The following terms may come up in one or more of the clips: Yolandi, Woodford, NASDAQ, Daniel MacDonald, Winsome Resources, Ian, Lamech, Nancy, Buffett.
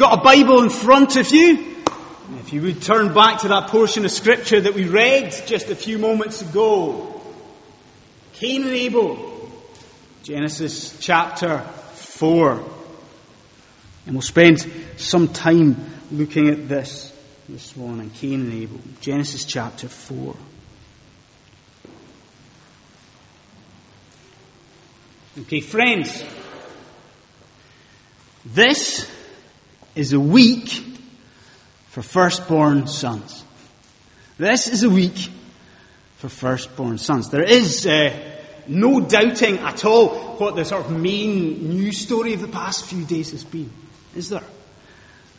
You've got a Bible in front of you. If you would turn back to that portion of Scripture that we read just a few moments ago. Cain and Abel, Genesis chapter 4. And we'll spend some time looking at this morning, Cain and Abel, Genesis chapter 4. Okay, friends, this is a week for firstborn sons. This is a week for firstborn sons. There is no doubting at all what the sort of main news story of the past few days has been, is there?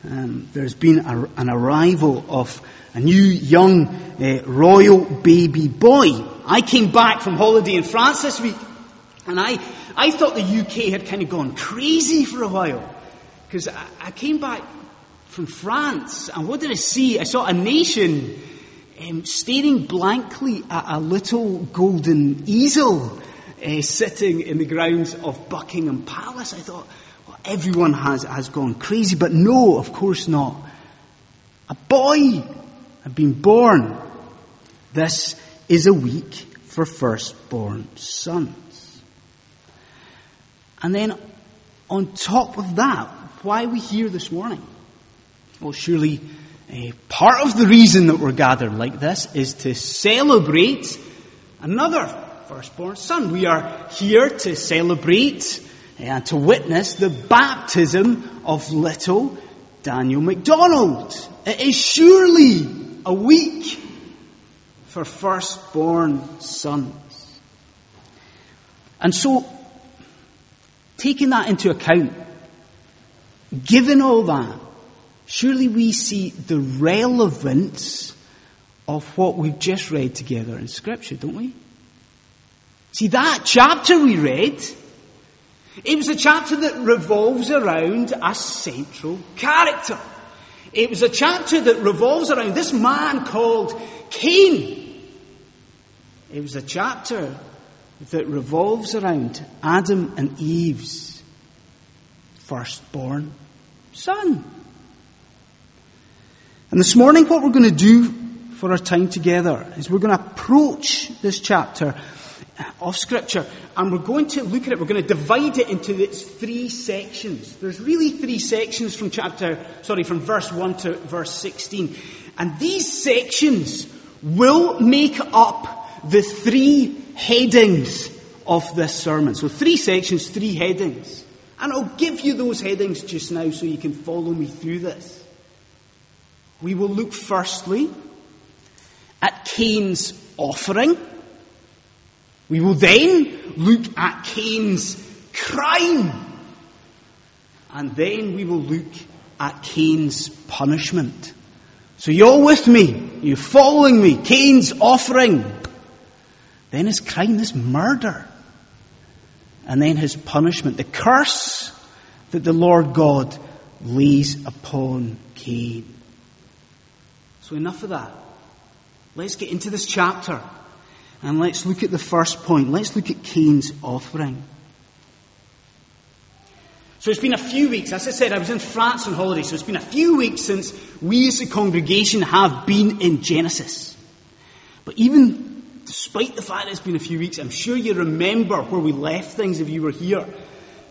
There's been an arrival of a new young royal baby boy. I came back from holiday in France this week, and I thought the UK had kind of gone crazy for a while, because I came back from France, and what did I see? I saw a nation staring blankly at a little golden easel sitting in the grounds of Buckingham Palace. I thought, everyone has gone crazy, but no, of course not. A boy had been born. This is a week for firstborn sons. And then on top of that, why are we here this morning? Well, surely part of the reason that we're gathered like this is to celebrate another firstborn son. We are here to celebrate and to witness the baptism of little Daniel MacDonald. It is surely a week for firstborn sons. And so, taking that into account, given all that, surely we see the relevance of what we've just read together in Scripture, don't we? See, that chapter we read, it was a chapter that revolves around a central character. It was a chapter that revolves around this man called Cain. It was a chapter that revolves around Adam and Eve's firstborn son. And this morning, what we're going to do for our time together is we're going to approach this chapter of Scripture, and we're going to look at it. We're going to divide it into its three sections. There's really three sections from verse 1 to verse 16. And these sections will make up the three headings of this sermon. So three sections, three headings. And I'll give you those headings just now so you can follow me through this. We will look firstly at Cain's offering. We will then look at Cain's crime. And then we will look at Cain's punishment. So you're all with me. You're following me. Cain's offering. Then his crime, this murder. And then his punishment. The curse that the Lord God lays upon Cain. So enough of that. Let's get into this chapter. And let's look at the first point. Let's look at Cain's offering. So it's been a few weeks. As I said, I was in France on holiday. So it's been a few weeks since we as a congregation have been in Genesis. But even despite the fact that it's been a few weeks, I'm sure you remember where we left things if you were here.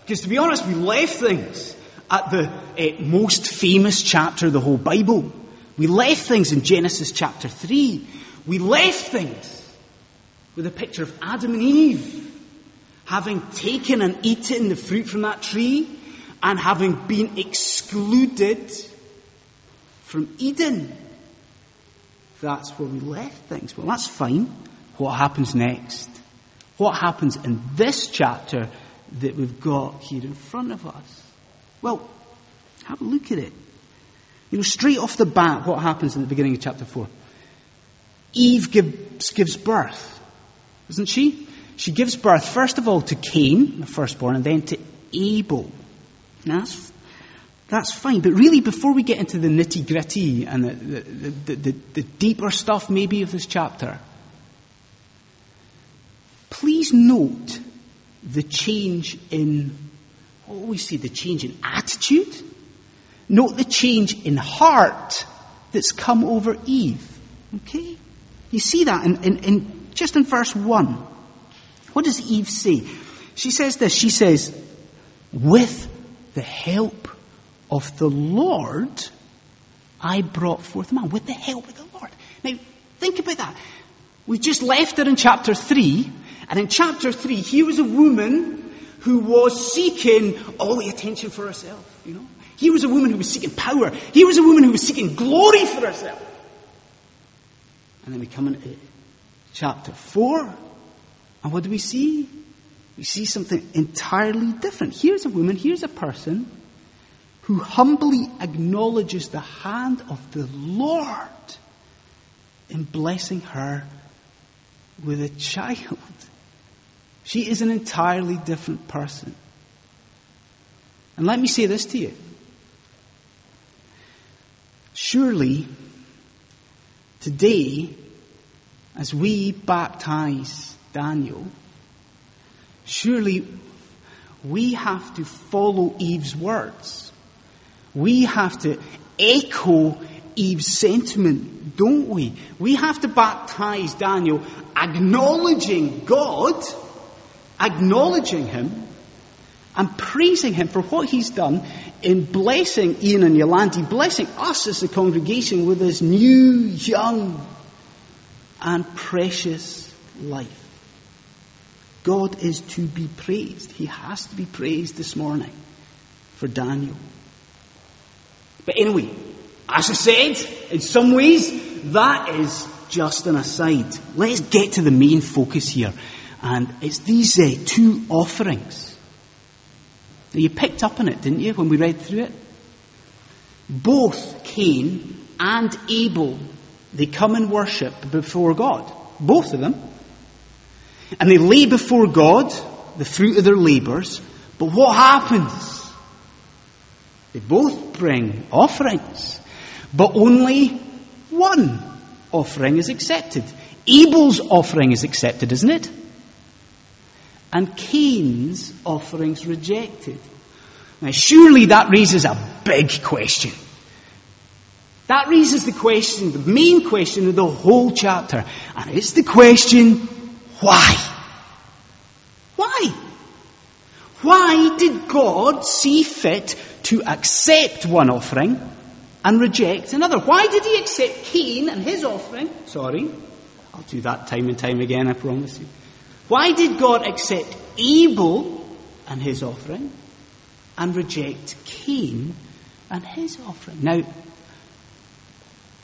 Because to be honest, we left things at the most famous chapter of the whole Bible. We left things in Genesis chapter 3. We left things with a picture of Adam and Eve having taken and eaten the fruit from that tree and having been excluded from Eden. That's where we left things. Well, that's fine. What happens next? What happens in this chapter that we've got here in front of us? Well, have a look at it. You know, straight off the bat, what happens in the beginning of chapter 4? Eve gives birth. Isn't she? She gives birth, first of all, to Cain, the firstborn, and then to Abel. Now, that's fine. But really, before we get into the nitty-gritty and the deeper stuff, maybe, of this chapter, please note the change in attitude, Note the change in heart that's come over Eve. Okay? You see that just in verse 1. What does Eve say? She says this. She says, with the help of the Lord, I brought forth man. With the help of the Lord. Now, think about that. We just left her in chapter 3. And in chapter 3, here was a woman who was seeking all the attention for herself. You know, here was a woman who was seeking power. Here was a woman who was seeking glory for herself. And then we come into chapter 4. And what do we see? We see something entirely different. Here's a woman, here's a person who humbly acknowledges the hand of the Lord in blessing her with a child. She is an entirely different person. And let me say this to you. Surely, today, as we baptize Daniel, surely we have to follow Eve's words. We have to echo Eve's sentiment, don't we? We have to baptize Daniel acknowledging God, acknowledging him, and praising him for what he's done in blessing Ian and Yolandi, blessing us as a congregation with this new, young, and precious life. God is to be praised. He has to be praised this morning for Daniel. But anyway, as I said, in some ways, that is just an aside. Let's get to the main focus here. And it's these two offerings. Now, you picked up on it, didn't you, when we read through it? Both Cain and Abel, they come and worship before God. Both of them. And they lay before God the fruit of their labours. But what happens? They both bring offerings. But only one offering is accepted. Abel's offering is accepted, isn't it? And Cain's offering's rejected. Now, surely that raises a big question. That raises the question, the main question of the whole chapter. And it's the question, why? Why? Why did God see fit to accept one offering and reject another? Why did he accept Cain and his offering? Sorry, I'll do that time and time again, I promise you. Why did God accept Abel and his offering and reject Cain and his offering? Now,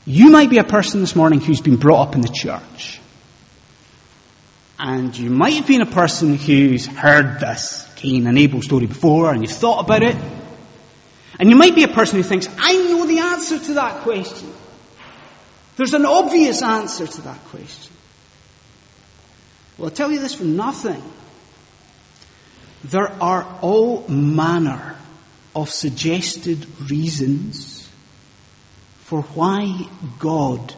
you might be a person this morning who's been brought up in the church. And you might have been a person who's heard this Cain and Abel story before and you've thought about it. And you might be a person who thinks, I know the answer to that question. There's an obvious answer to that question. Well, I'll tell you this for nothing. There are all manner of suggested reasons for why God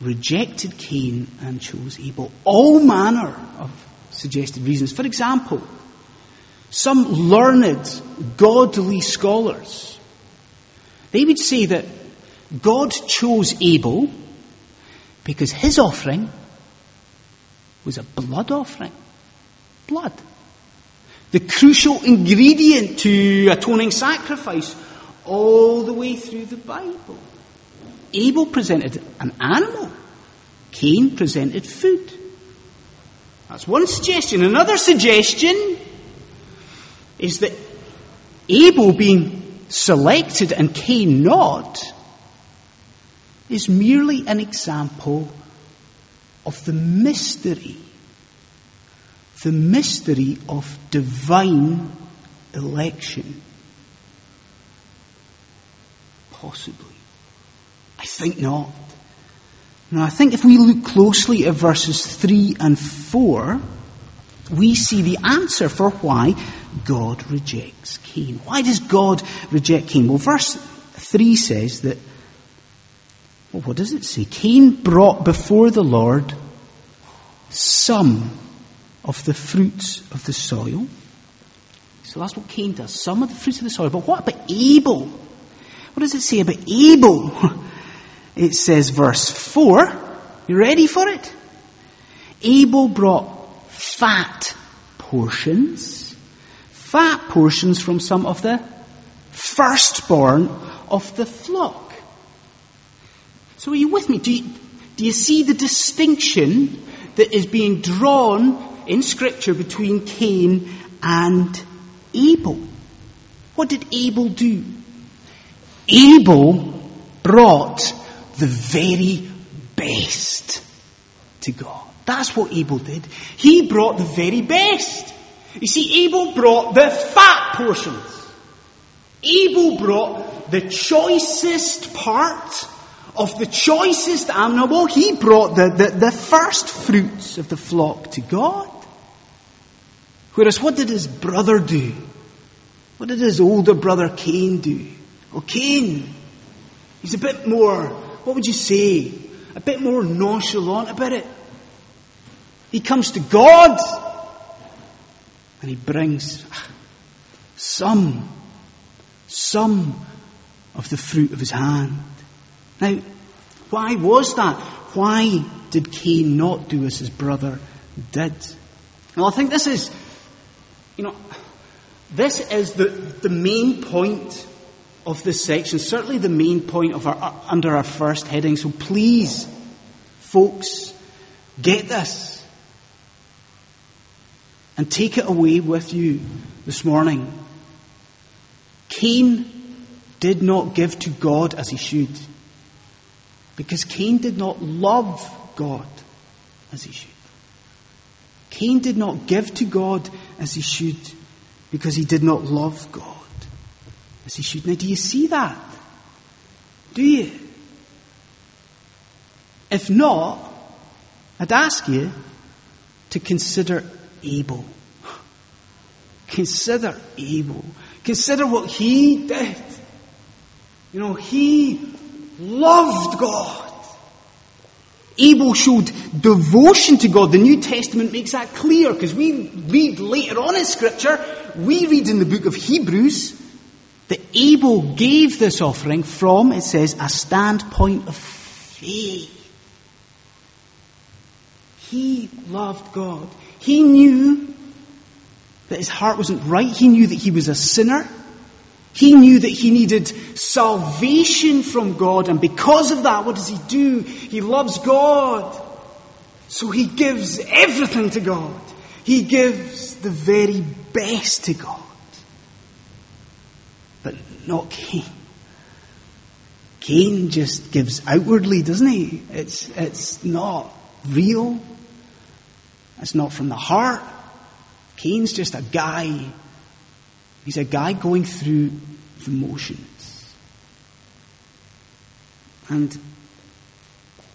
rejected Cain and chose Abel. All manner of suggested reasons. For example, some learned, godly scholars, they would say that God chose Abel because his offering was a blood offering. Blood. The crucial ingredient to atoning sacrifice all the way through the Bible. Abel presented an animal. Cain presented food. That's one suggestion. Another suggestion is that Abel being selected and Cain not is merely an example of the mystery of divine election. Possibly. I think not. Now, I think if we look closely at verses 3 and 4, we see the answer for why God rejects Cain. Why does God reject Cain? Well, verse 3 says that, well, what does it say? Cain brought before the Lord some of the fruits of the soil. So that's what Cain does, some of the fruits of the soil. But what about Abel? What does it say about Abel? It says, verse 4, you ready for it? Abel brought fat portions from some of the firstborn of the flock. So are you with me? Do you see the distinction that is being drawn in Scripture between Cain and Abel? What did Abel do? Abel brought the very best to God. That's what Abel did. He brought the very best. You see, Abel brought the fat portions. Abel brought the choicest part of the choicest animal. He brought the first fruits of the flock to God. Whereas what did his brother do? What did his older brother Cain do? Well, Cain, he's a bit more, what would you say, a bit more nonchalant about it. He comes to God and he brings some of the fruit of his hand. Now, why was that? Why did Cain not do as his brother did? Well, I think this is the main point of this section, certainly the main point of under our first heading. So please, folks, get this and take it away with you this morning. Cain did not give to God as he should, because Cain did not love God as he should. Cain did not give to God as he should, because he did not love God as he should. Now, do you see that? Do you? If not, I'd ask you to consider Abel. Consider Abel. Consider what he did. You know, he loved God. Abel showed devotion to God. The New Testament makes that clear, because we read later on in Scripture, we read in the book of Hebrews, that Abel gave this offering from, it says, a standpoint of faith. He loved God. He knew that his heart wasn't right. He knew that he was a sinner. He knew that he needed salvation from God. And because of that, what does he do? He loves God. So he gives everything to God. He gives the very best to God. But not Cain. Cain just gives outwardly, doesn't he? It's not real. It's not from the heart. Cain's just a guy. He's a guy going through the motions. And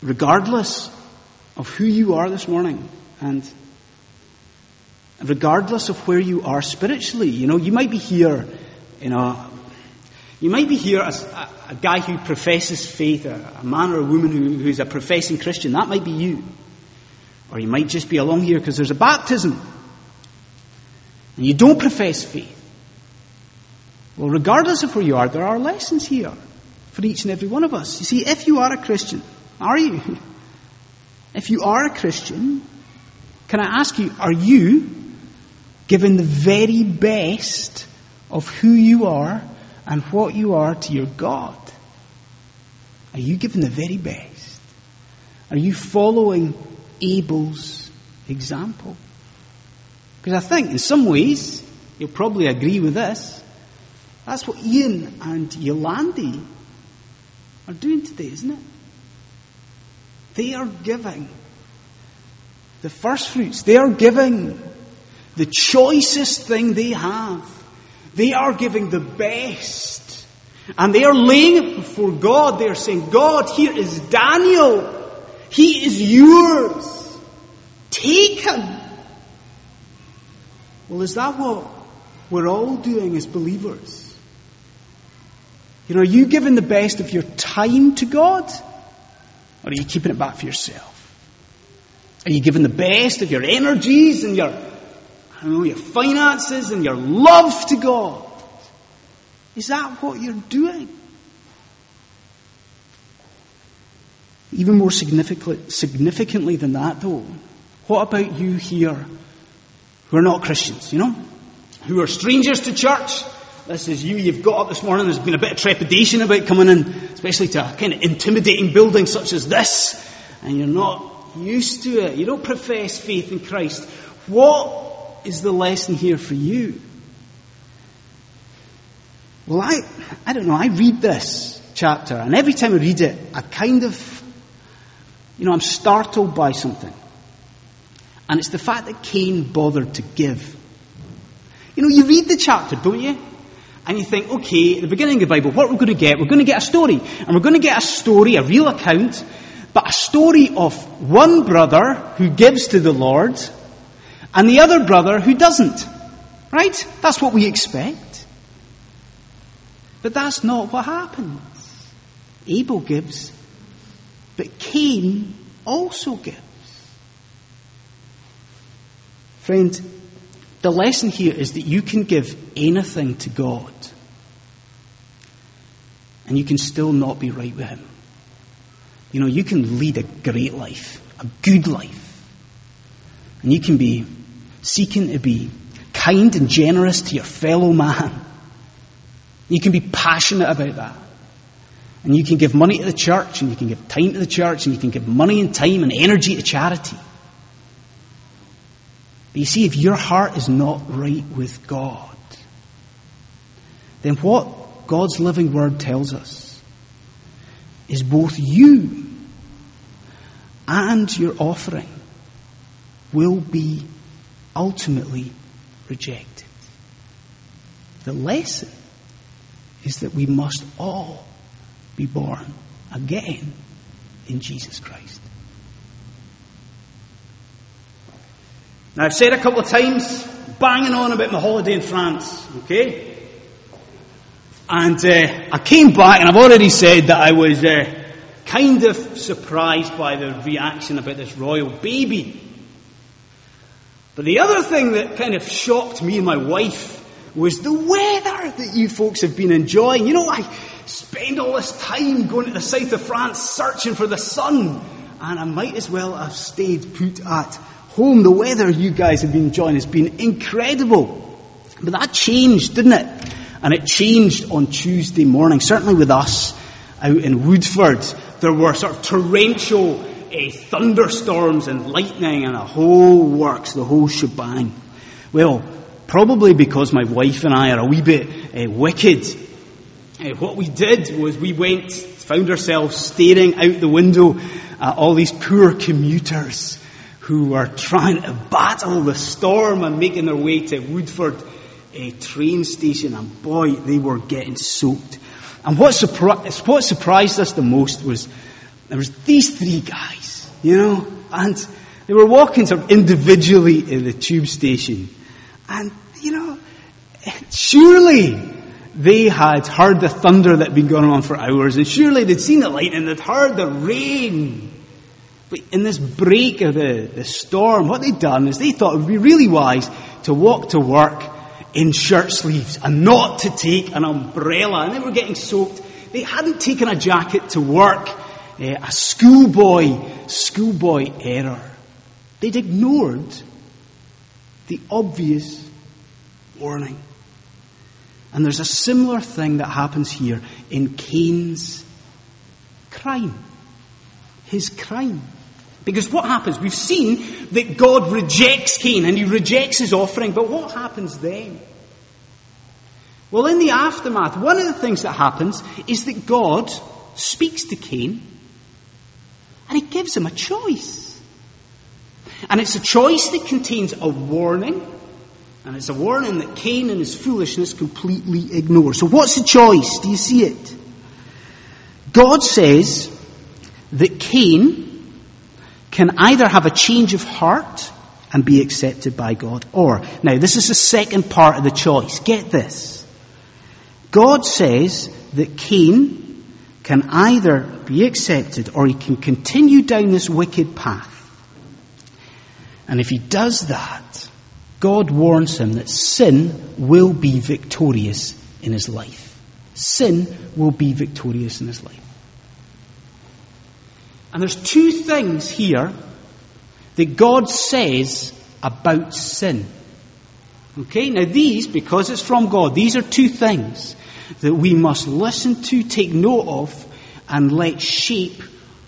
regardless of who you are this morning, and regardless of where you are spiritually, you know, you might be here, as a guy who professes faith, a man or a woman who's a professing Christian. That might be you. Or you might just be along here because there's a baptism and you don't profess faith. Well, regardless of where you are, there are lessons here for each and every one of us. You see, if you are a Christian, are you? If you are a Christian, can I ask you, are you giving the very best of who you are and what you are to your God? Are you giving the very best? Are you following Abel's example? Because I think in some ways, you'll probably agree with this, that's what Ian and Yolandi are doing today, isn't it? They are giving the first fruits. They are giving the choicest thing they have. They are giving the best. And they are laying it before God. They are saying, God, here is Daniel. He is yours. Take him. Well, is that what we're all doing as believers? You know, are you giving the best of your time to God? Or are you keeping it back for yourself? Are you giving the best of your energies and your finances and your love to God? Is that what you're doing? Even more significantly than that, though, what about you here who are not Christians, you know? Who are strangers to church? This is you, you've got up this morning, there's been a bit of trepidation about coming in, especially to a kind of intimidating building such as this, and you're not used to it. You don't profess faith in Christ. What is the lesson here for you? Well, I don't know, I read this chapter, and every time I read it, I kind of, you know, I'm startled by something. And it's the fact that Cain bothered to give. You know, you read the chapter, don't you? And you think, okay, at the beginning of the Bible, what we're going to get a story. And we're going to get a story, a real account, but a story of one brother who gives to the Lord and the other brother who doesn't. Right? That's what we expect. But that's not what happens. Abel gives, but Cain also gives. Friend, the lesson here is that you can give anything to God, and you can still not be right with Him. You know, you can lead a great life, a good life, and you can be seeking to be kind and generous to your fellow man. You can be passionate about that. And you can give money to the church, and you can give time to the church, and you can give money and time and energy to charity. But you see, if your heart is not right with God, then what God's living word tells us is both you and your offering will be ultimately rejected. The lesson is that we must all be born again in Jesus Christ. Now, I've said a couple of times, banging on about my holiday in France, okay? And I came back, and I've already said that I was kind of surprised by the reaction about this royal baby. But the other thing that kind of shocked me and my wife was the weather that you folks have been enjoying. You know, I spend all this time going to the south of France searching for the sun, and I might as well have stayed put at home. The weather you guys have been enjoying has been incredible. But that changed, didn't it? And it changed on Tuesday morning. Certainly with us out in Woodford, there were sort of torrential thunderstorms and lightning and a whole works, the whole shebang. Well, probably because my wife and I are a wee bit wicked. What we did was we found ourselves staring out the window at all these poor commuters who were trying to battle the storm and making their way to Woodford train station. And boy, they were getting soaked. And what surprised us the most was there was these three guys, you know, and they were walking sort of individually in the tube station. And, you know, surely they had heard the thunder that had been going on for hours, and surely they'd seen the lightning, they'd heard the rain. But in this break of the storm, what they'd done is they thought it would be really wise to walk to work in shirt sleeves and not to take an umbrella. And they were getting soaked. They hadn't taken a jacket to work, a schoolboy error. They'd ignored the obvious warning. And there's a similar thing that happens here in Cain's crime. His crime. Because what happens? We've seen that God rejects Cain and he rejects his offering. But what happens then? Well, in the aftermath, one of the things that happens is that God speaks to Cain and he gives him a choice. And it's a choice that contains a warning, and it's a warning that Cain and his foolishness completely ignore. So what's the choice? Do you see it? God says that Cain can either have a change of heart and be accepted by God, or, now this is the second part of the choice, get this. God says that Cain can either be accepted or he can continue down this wicked path. And if he does that, God warns him that sin will be victorious in his life. Sin will be victorious in his life. And there's two things here that God says about sin. Okay, now these, because it's from God, these are two things that we must listen to, take note of, and let shape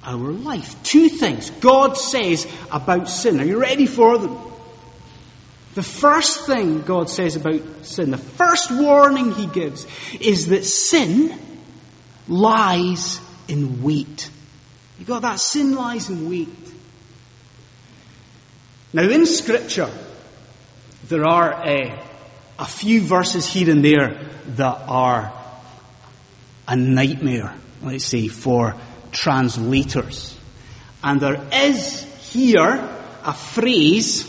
our life. Two things God says about sin. Are you ready for them? The first thing God says about sin, the first warning he gives, is that sin lies in wait. You got that? Sin lies in wait. Now in Scripture, there are a few verses here and there that are a nightmare, let's say, for translators. And there is here a phrase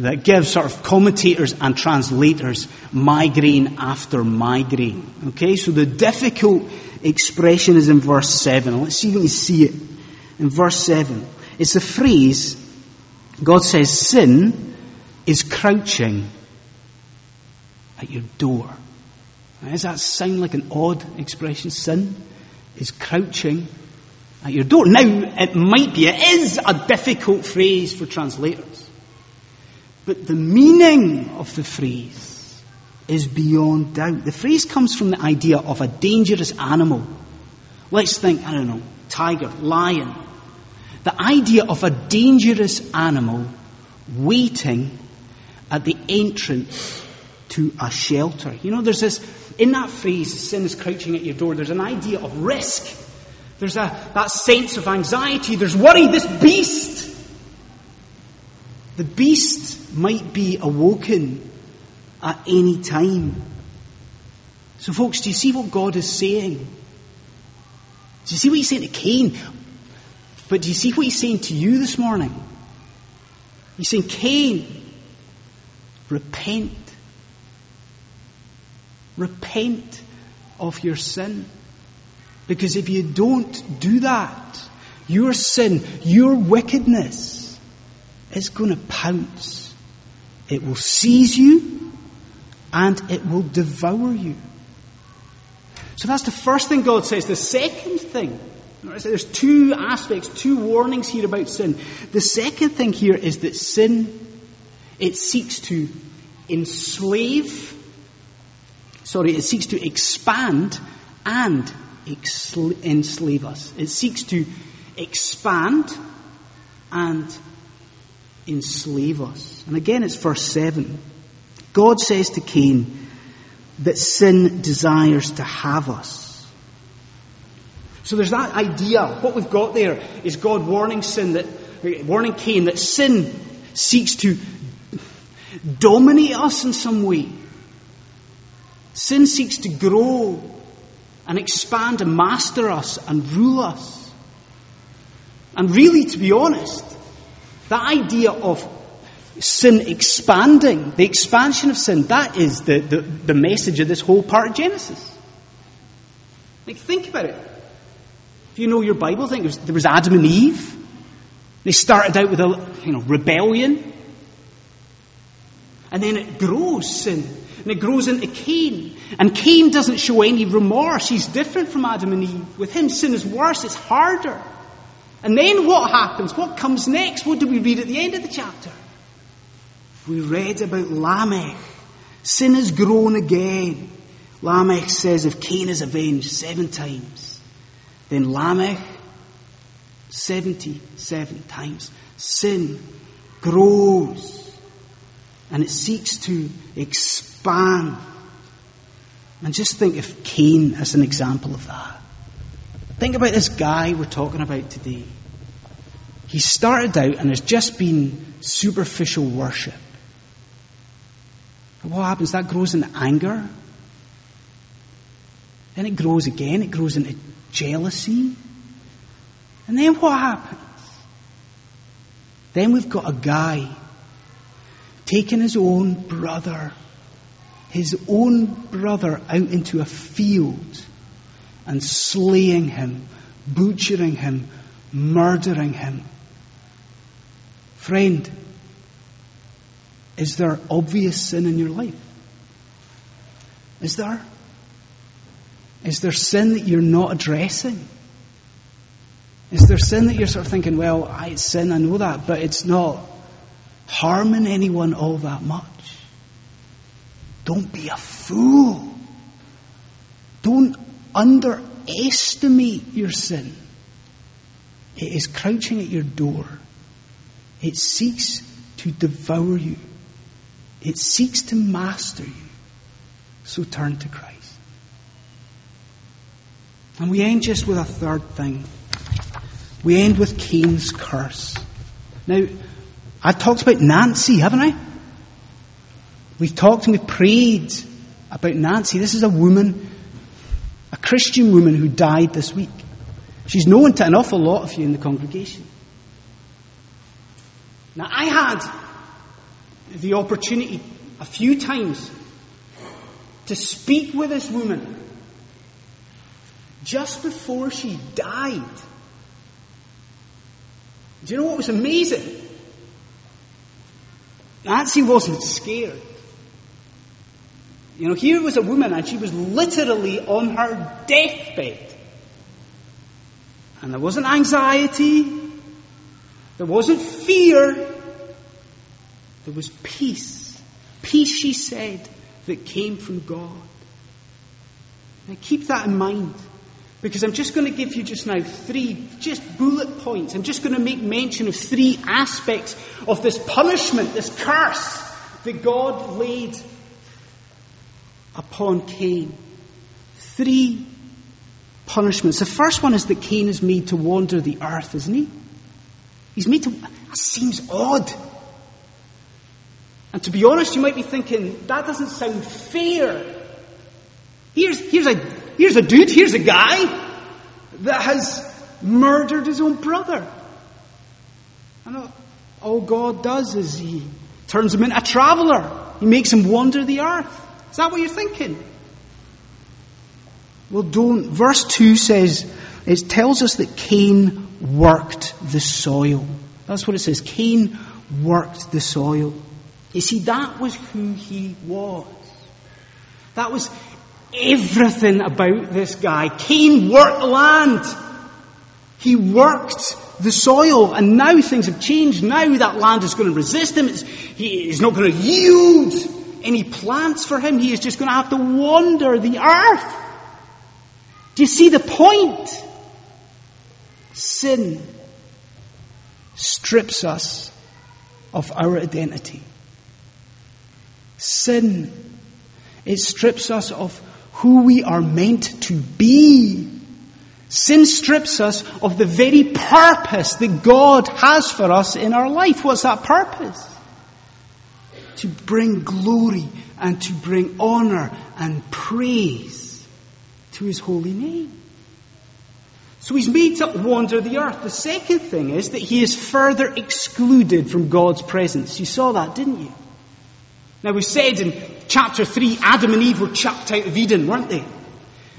that gives sort of commentators and translators migraine after migraine. Okay, so the difficult expression is in verse 7. Let's see if we can see it. In verse 7, it's a phrase, God says, sin is crouching at your door. Now, does that sound like an odd expression? Sin is crouching at your door. Now, it is a difficult phrase for translators. But the meaning of the phrase is beyond doubt. The phrase comes from the idea of a dangerous animal. Let's think, I don't know, tiger, lion. The idea of a dangerous animal waiting at the entrance to a shelter. You know, there's this, in that phrase, sin is crouching at your door, there's an idea of risk. There's that sense of anxiety. There's worry. This beast, the beast might be awoken at any time. So folks, do you see what God is saying? Do you see what he's saying to Cain? But do you see what he's saying to you this morning? He's saying, Cain, repent. Repent of your sin. Because if you don't do that, your sin, your wickedness, is going to pounce. It will seize you and it will devour you. So that's the first thing God says. The second thing, there's two aspects, two warnings here about sin. The second thing here is that sin, it seeks to expand and enslave us. It seeks to expand and enslave us. And again, it's verse 7. God says to Cain that sin desires to have us. So there's that idea. What we've got there is God warning Cain that sin seeks to dominate us in some way. Sin seeks to grow and expand and master us and rule us. And really, to be honest, that idea of sin expanding, the expansion of sin, that is the message of this whole part of Genesis. Like, think about it. You know your Bible, I think there was Adam and Eve. They started out with a rebellion. And then it grows sin. And it grows into Cain. And Cain doesn't show any remorse. He's different from Adam and Eve. With him, sin is worse, it's harder. And then what happens? What comes next? What do we read at the end of the chapter? We read about Lamech. Sin has grown again. Lamech says, if Cain is avenged 7 times. Then Lamech, 77 times. Sin grows and it seeks to expand. And just think of Cain as an example of that. Think about this guy we're talking about today. He started out and there's just been superficial worship. And what happens? That grows into anger. Then it grows again. It grows into jealousy. And then what happens? Then we've got a guy taking his own brother out into a field and slaying him, butchering him, murdering him. Friend, is there obvious sin in your life? Is there? Is there sin that you're not addressing? Is there sin that you're sort of thinking, well, it's sin, I know that, but it's not harming anyone all that much? Don't be a fool. Don't underestimate your sin. It is crouching at your door. It seeks to devour you. It seeks to master you. So turn to Christ. And we end just with a third thing. We end with Cain's curse. Now, I talked about Nancy, haven't I? We've talked and we've prayed about Nancy. This is a woman, a Christian woman who died this week. She's known to an awful lot of you in the congregation. Now, I had the opportunity a few times to speak with this woman just before she died. Do you know what was amazing? Nancy wasn't scared. You know, here was a woman and she was literally on her deathbed. And there wasn't anxiety. There wasn't fear. There was peace. Peace, she said, that came from God. Now keep that in mind. Because I'm just going to give you just now three just bullet points. I'm just going to make mention of three aspects of this punishment, this curse that God laid upon Cain. Three punishments. The first one is that Cain is made to wander the earth, isn't he? He's made to... That seems odd. And to be honest, you might be thinking, that doesn't sound fair. Here's a guy that has murdered his own brother. And all God does is he turns him into a traveller. He makes him wander the earth. Is that what you're thinking? Well, don't. Verse 2 says, it tells us that Cain worked the soil. That's what it says. Cain worked the soil. You see, that was who he was. That was everything about this guy. Cain worked the land. He worked the soil. And now things have changed. Now that land is going to resist him. He's not going to yield any plants for him. He is just going to have to wander the earth. Do you see the point? Sin strips us of our identity. Sin, it strips us of who we are meant to be. Sin strips us of the very purpose that God has for us in our life. What's that purpose? To bring glory and to bring honor and praise to his holy name. So he's made to wander the earth. The second thing is that he is further excluded from God's presence. You saw that, didn't you? Now we said in chapter 3, Adam and Eve were chucked out of Eden, weren't they?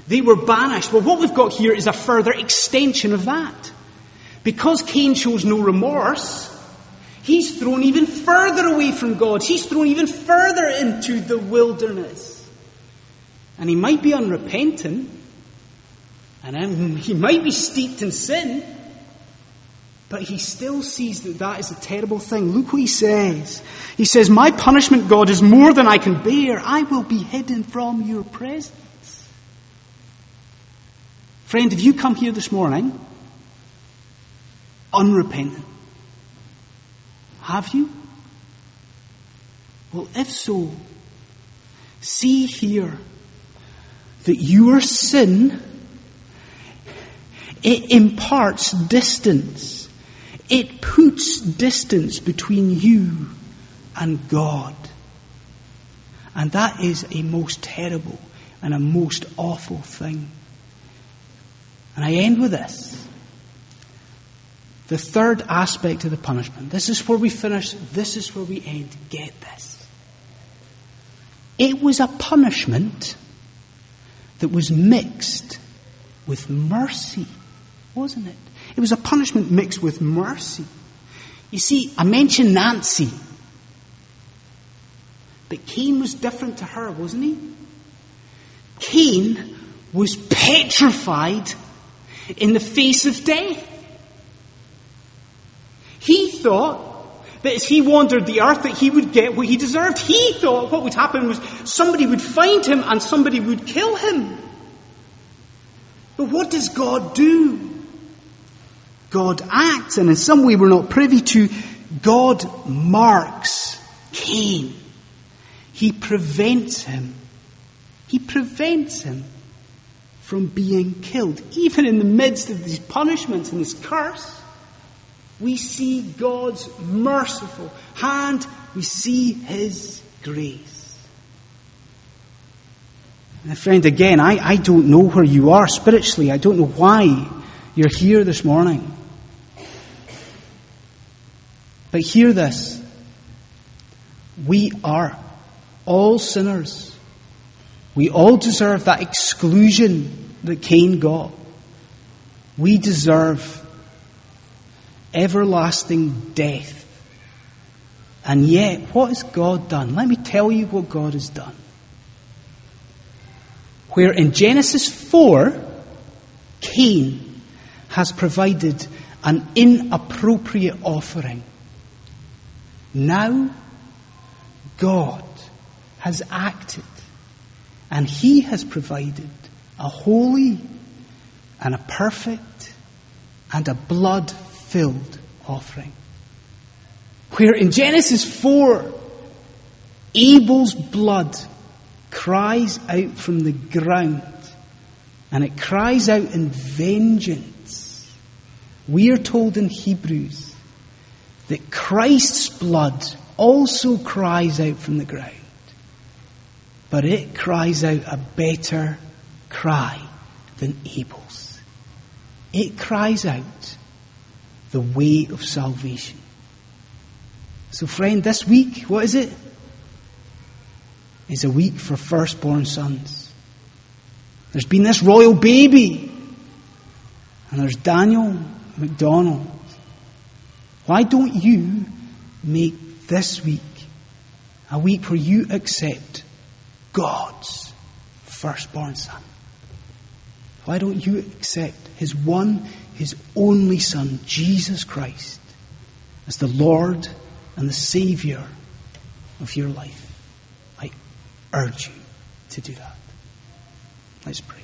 They were banished. Well, what we've got here is a further extension of that. Because Cain shows no remorse, he's thrown even further away from God. He's thrown even further into the wilderness. And he might be unrepentant, and he might be steeped in sin, but he still sees that that is a terrible thing. Look what he says. He says, my punishment, God, is more than I can bear. I will be hidden from your presence. Friend, if you come here this morning unrepentant, have you? Well, if so, see here that your sin, it imparts distance. It puts distance between you and God. And that is a most terrible and a most awful thing. And I end with this. The third aspect of the punishment. This is where we finish. This is where we end. Get this. It was a punishment that was mixed with mercy, wasn't it? It was a punishment mixed with mercy. You see, I mentioned Nancy. But Cain was different to her, wasn't he? Cain was petrified in the face of death. thought that as he wandered the earth that he would get what he deserved. He thought what would happen was somebody would find him and somebody would kill him. But what does God do? God acts, and in some way we're not privy to, God marks Cain. He prevents him. He prevents him from being killed. Even in the midst of these punishments and this curse, we see God's merciful hand. We see his grace. And friend, again, I don't know where you are spiritually. I don't know why you're here this morning. But hear this. We are all sinners. We all deserve that exclusion that Cain got. We deserve everlasting death. And yet, what has God done? Let me tell you what God has done. Where in Genesis 4, Cain has provided an inappropriate offering, now God has acted, and he has provided a holy and a perfect and a blood-filled offering. Where in Genesis 4, Abel's blood cries out from the ground, and it cries out in vengeance. We are told in Hebrews that Christ's blood also cries out from the ground, but it cries out a better cry than Abel's. It cries out the way of salvation. So friend, this week, what is it? It's a week for firstborn sons. There's been this royal baby, and there's Daniel MacDonald. Why don't you make this week a week where you accept God's firstborn son? Why don't you accept his one, his only son, Jesus Christ, as the Lord and the Saviour of your life? I urge you to do that. Let's pray.